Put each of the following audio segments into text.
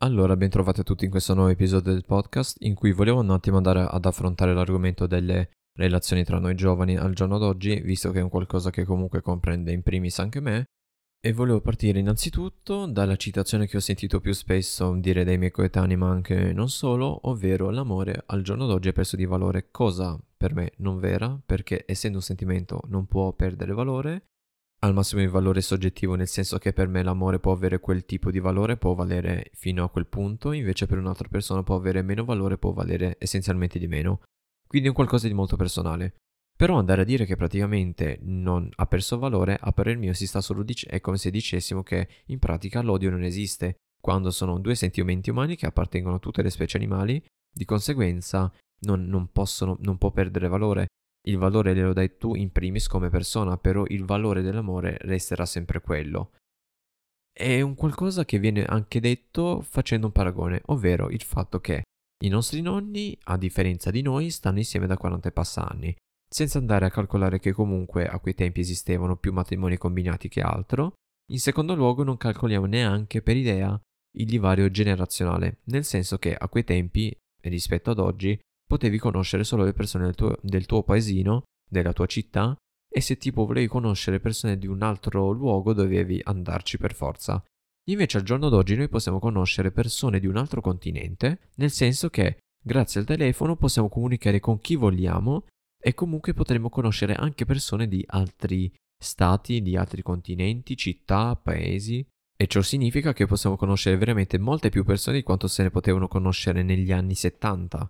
Allora, ben trovati a tutti in questo nuovo episodio del podcast in cui volevo un attimo andare ad affrontare l'argomento delle relazioni tra noi giovani al giorno d'oggi, visto che è un qualcosa che comunque comprende in primis anche me, e volevo partire innanzitutto dalla citazione che ho sentito più spesso dire dai miei coetanei ma anche non solo, ovvero l'amore al giorno d'oggi è perso di valore, cosa per me non vera, perché essendo un sentimento non può perdere valore. Al massimo il valore soggettivo, nel senso che per me l'amore può avere quel tipo di valore, può valere fino a quel punto, invece per un'altra persona può avere meno valore, può valere essenzialmente di meno. Quindi è un qualcosa di molto personale. Però andare a dire che praticamente non ha perso valore, a parer mio si sta solo è come se dicessimo che in pratica l'odio non esiste, quando sono due sentimenti umani che appartengono a tutte le specie animali, di conseguenza non può perdere valore. Il valore glielo dai tu in primis come persona, però il valore dell'amore resterà sempre quello. È un qualcosa che viene anche detto facendo un paragone, ovvero il fatto che i nostri nonni, a differenza di noi, stanno insieme da 40 e passa anni, senza andare a calcolare che comunque a quei tempi esistevano più matrimoni combinati che altro. In secondo luogo non calcoliamo neanche per idea il divario generazionale, nel senso che a quei tempi, rispetto ad oggi, potevi conoscere solo le persone del tuo paesino, della tua città, e se tipo volevi conoscere persone di un altro luogo dovevi andarci per forza. Invece al giorno d'oggi noi possiamo conoscere persone di un altro continente, nel senso che grazie al telefono possiamo comunicare con chi vogliamo e comunque potremo conoscere anche persone di altri stati, di altri continenti, città, paesi. E ciò significa che possiamo conoscere veramente molte più persone di quanto se ne potevano conoscere negli anni 70.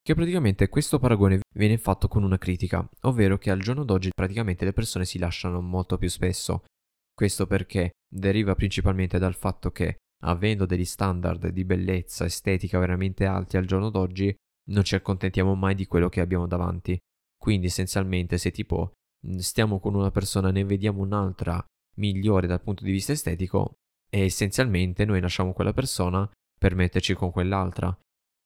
Che praticamente questo paragone viene fatto con una critica, ovvero che al giorno d'oggi praticamente le persone si lasciano molto più spesso. Questo perché deriva principalmente dal fatto che, avendo degli standard di bellezza estetica veramente alti al giorno d'oggi, non ci accontentiamo mai di quello che abbiamo davanti. Quindi essenzialmente se tipo stiamo con una persona e ne vediamo un'altra migliore dal punto di vista estetico, e essenzialmente noi lasciamo quella persona per metterci con quell'altra.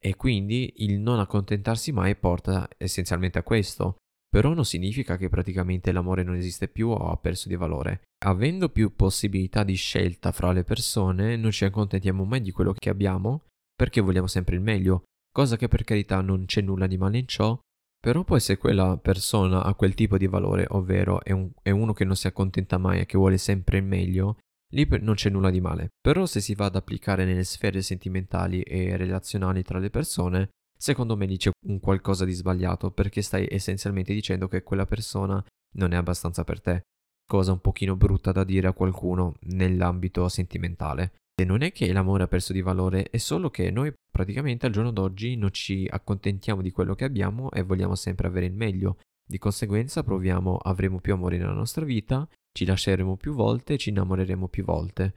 E quindi il non accontentarsi mai porta essenzialmente a questo, però non significa che praticamente l'amore non esiste più o ha perso di valore. Avendo più possibilità di scelta fra le persone, non ci accontentiamo mai di quello che abbiamo, perché vogliamo sempre il meglio, cosa che per carità non c'è nulla di male in ciò, però poi se quella persona ha quel tipo di valore, ovvero è uno che non si accontenta mai e che vuole sempre il meglio, lì non c'è nulla di male, però se si va ad applicare nelle sfere sentimentali e relazionali tra le persone, secondo me lì c'è un qualcosa di sbagliato, perché stai essenzialmente dicendo che quella persona non è abbastanza per te, cosa un pochino brutta da dire a qualcuno nell'ambito sentimentale. E non è che l'amore ha perso di valore, è solo che noi praticamente al giorno d'oggi non ci accontentiamo di quello che abbiamo e vogliamo sempre avere il meglio, di conseguenza avremo più amore nella nostra vita, ci lasceremo più volte, ci innamoreremo più volte.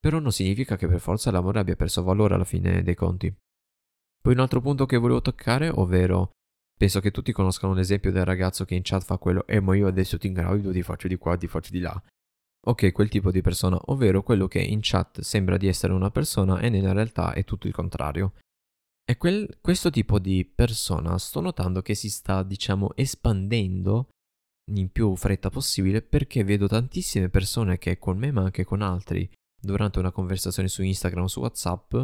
Però non significa che per forza l'amore abbia perso valore alla fine dei conti. Poi un altro punto che volevo toccare, ovvero penso che tutti conoscano l'esempio del ragazzo che in chat fa quello ma io adesso ti ingravido, ti faccio di qua, ti faccio di là. Ok, quel tipo di persona, ovvero quello che in chat sembra di essere una persona e nella realtà è tutto il contrario. E questo tipo di persona sto notando che si sta, espandendo in più fretta possibile, perché vedo tantissime persone che con me ma anche con altri durante una conversazione su Instagram o su WhatsApp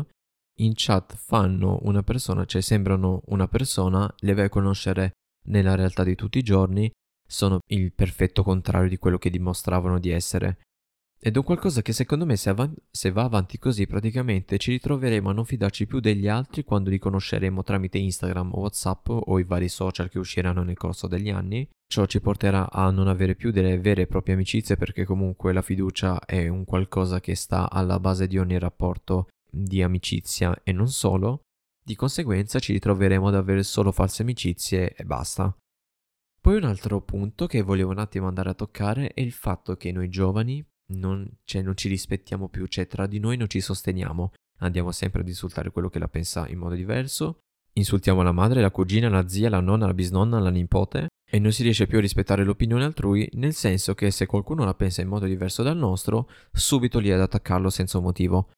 in chat fanno una persona, sembrano una persona, le vai a conoscere nella realtà di tutti i giorni, sono il perfetto contrario di quello che dimostravano di essere, ed è un qualcosa che secondo me se va avanti così praticamente ci ritroveremo a non fidarci più degli altri quando li conosceremo tramite Instagram o WhatsApp o i vari social che usciranno nel corso degli anni. Ciò ci porterà a non avere più delle vere e proprie amicizie, perché comunque la fiducia è un qualcosa che sta alla base di ogni rapporto di amicizia e non solo, di conseguenza ci ritroveremo ad avere solo false amicizie e basta. Poi un altro punto che volevo un attimo andare a toccare è il fatto che noi giovani non ci rispettiamo più, tra di noi non ci sosteniamo, andiamo sempre ad insultare quello che la pensa in modo diverso, insultiamo la madre, la cugina, la zia, la nonna, la bisnonna, la nipote, e non si riesce più a rispettare l'opinione altrui, nel senso che se qualcuno la pensa in modo diverso dal nostro, subito lì ad attaccarlo senza motivo.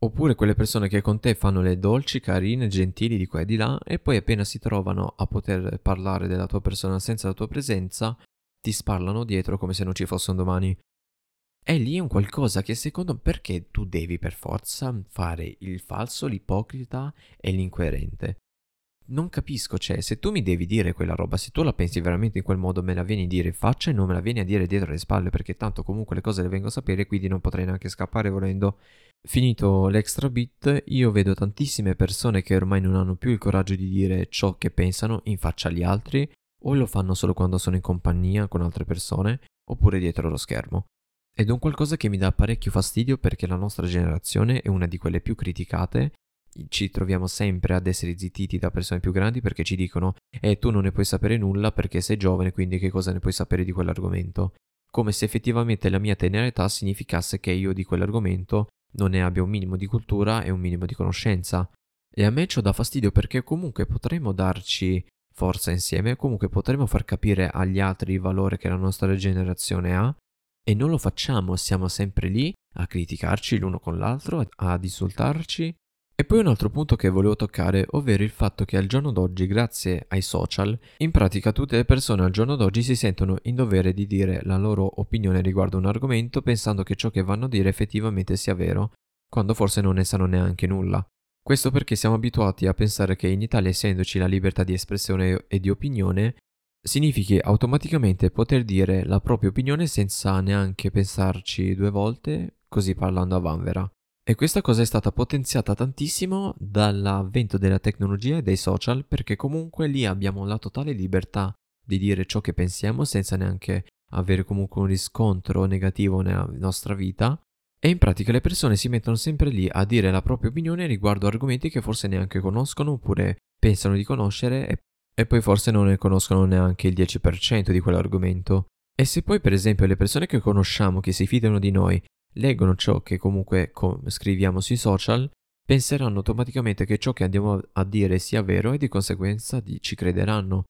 Oppure quelle persone che con te fanno le dolci, carine, gentili di qua e di là, e poi appena si trovano a poter parlare della tua persona senza la tua presenza, ti sparlano dietro come se non ci fosse un domani. è lì un qualcosa che secondo me, perché tu devi per forza fare il falso, l'ipocrita e l'incoerente? Non capisco, cioè, se tu mi devi dire quella roba, se tu la pensi veramente in quel modo, me la vieni a dire in faccia e non me la vieni a dire dietro le spalle, perché tanto comunque le cose le vengo a sapere, quindi non potrei neanche scappare volendo. Finito l'extra bit, io vedo tantissime persone che ormai non hanno più il coraggio di dire ciò che pensano in faccia agli altri, o lo fanno solo quando sono in compagnia con altre persone, oppure dietro lo schermo. Ed è un qualcosa che mi dà parecchio fastidio, perché la nostra generazione è una di quelle più criticate. Ci troviamo sempre ad essere zittiti da persone più grandi perché ci dicono tu non ne puoi sapere nulla perché sei giovane, quindi che cosa ne puoi sapere di quell'argomento? Come se effettivamente la mia tenera età significasse che io di quell'argomento non ne abbia un minimo di cultura e un minimo di conoscenza. E a me ciò dà fastidio, perché comunque potremmo darci forza insieme, comunque potremmo far capire agli altri il valore che la nostra generazione ha. E non lo facciamo, siamo sempre lì a criticarci l'uno con l'altro, ad insultarci. E poi un altro punto che volevo toccare, ovvero il fatto che al giorno d'oggi, grazie ai social, in pratica tutte le persone al giorno d'oggi si sentono in dovere di dire la loro opinione riguardo un argomento, pensando che ciò che vanno a dire effettivamente sia vero, quando forse non ne sanno neanche nulla. Questo perché siamo abituati a pensare che in Italia, essendoci la libertà di espressione e di opinione, significhi automaticamente poter dire la propria opinione senza neanche pensarci due volte, così parlando a vanvera. E questa cosa è stata potenziata tantissimo dall'avvento della tecnologia e dei social, perché comunque lì abbiamo la totale libertà di dire ciò che pensiamo senza neanche avere comunque un riscontro negativo nella nostra vita. E in pratica le persone si mettono sempre lì a dire la propria opinione riguardo argomenti che forse neanche conoscono, oppure pensano di conoscere e poi forse non ne conoscono neanche il 10% di quell'argomento. E se poi per esempio le persone che conosciamo, che si fidano di noi, leggono ciò che comunque scriviamo sui social, penseranno automaticamente che ciò che andiamo a dire sia vero e di conseguenza ci crederanno.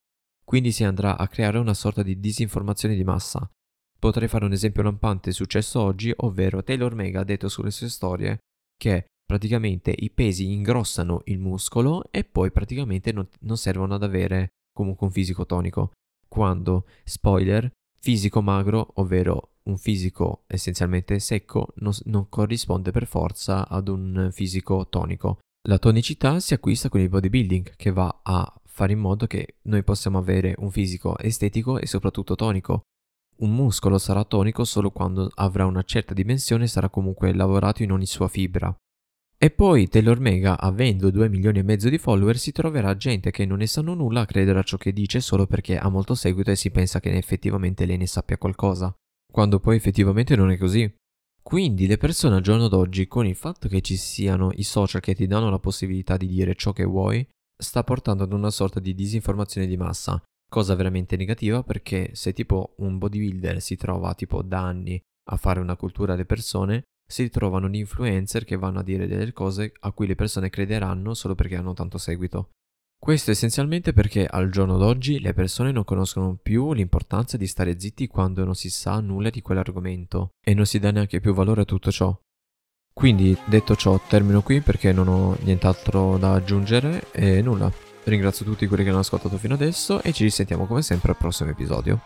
Quindi si andrà a creare una sorta di disinformazione di massa. Potrei fare un esempio lampante successo oggi, ovvero Taylor Mega ha detto sulle sue storie che praticamente i pesi ingrossano il muscolo e poi praticamente non servono ad avere comunque un fisico tonico, quando, spoiler, fisico magro, ovvero un fisico essenzialmente secco, non corrisponde per forza ad un fisico tonico. La tonicità si acquista con il bodybuilding, che va a fare in modo che noi possiamo avere un fisico estetico e soprattutto tonico. Un muscolo sarà tonico solo quando avrà una certa dimensione e sarà comunque lavorato in ogni sua fibra. E poi Taylor Mega, avendo 2 milioni e mezzo di follower, si troverà gente che non ne sanno nulla a credere a ciò che dice solo perché ha molto seguito e si pensa che effettivamente lei ne sappia qualcosa, quando poi effettivamente non è così. Quindi le persone al giorno d'oggi, con il fatto che ci siano i social che ti danno la possibilità di dire ciò che vuoi, sta portando ad una sorta di disinformazione di massa, cosa veramente negativa, perché se tipo un bodybuilder si trova tipo da anni a fare una cultura alle persone, si trovano gli influencer che vanno a dire delle cose a cui le persone crederanno solo perché hanno tanto seguito. Questo essenzialmente perché al giorno d'oggi le persone non conoscono più l'importanza di stare zitti quando non si sa nulla di quell'argomento e non si dà neanche più valore a tutto ciò. Quindi, detto ciò, termino qui perché non ho nient'altro da aggiungere e nulla. Ringrazio tutti quelli che hanno ascoltato fino adesso e ci risentiamo come sempre al prossimo episodio.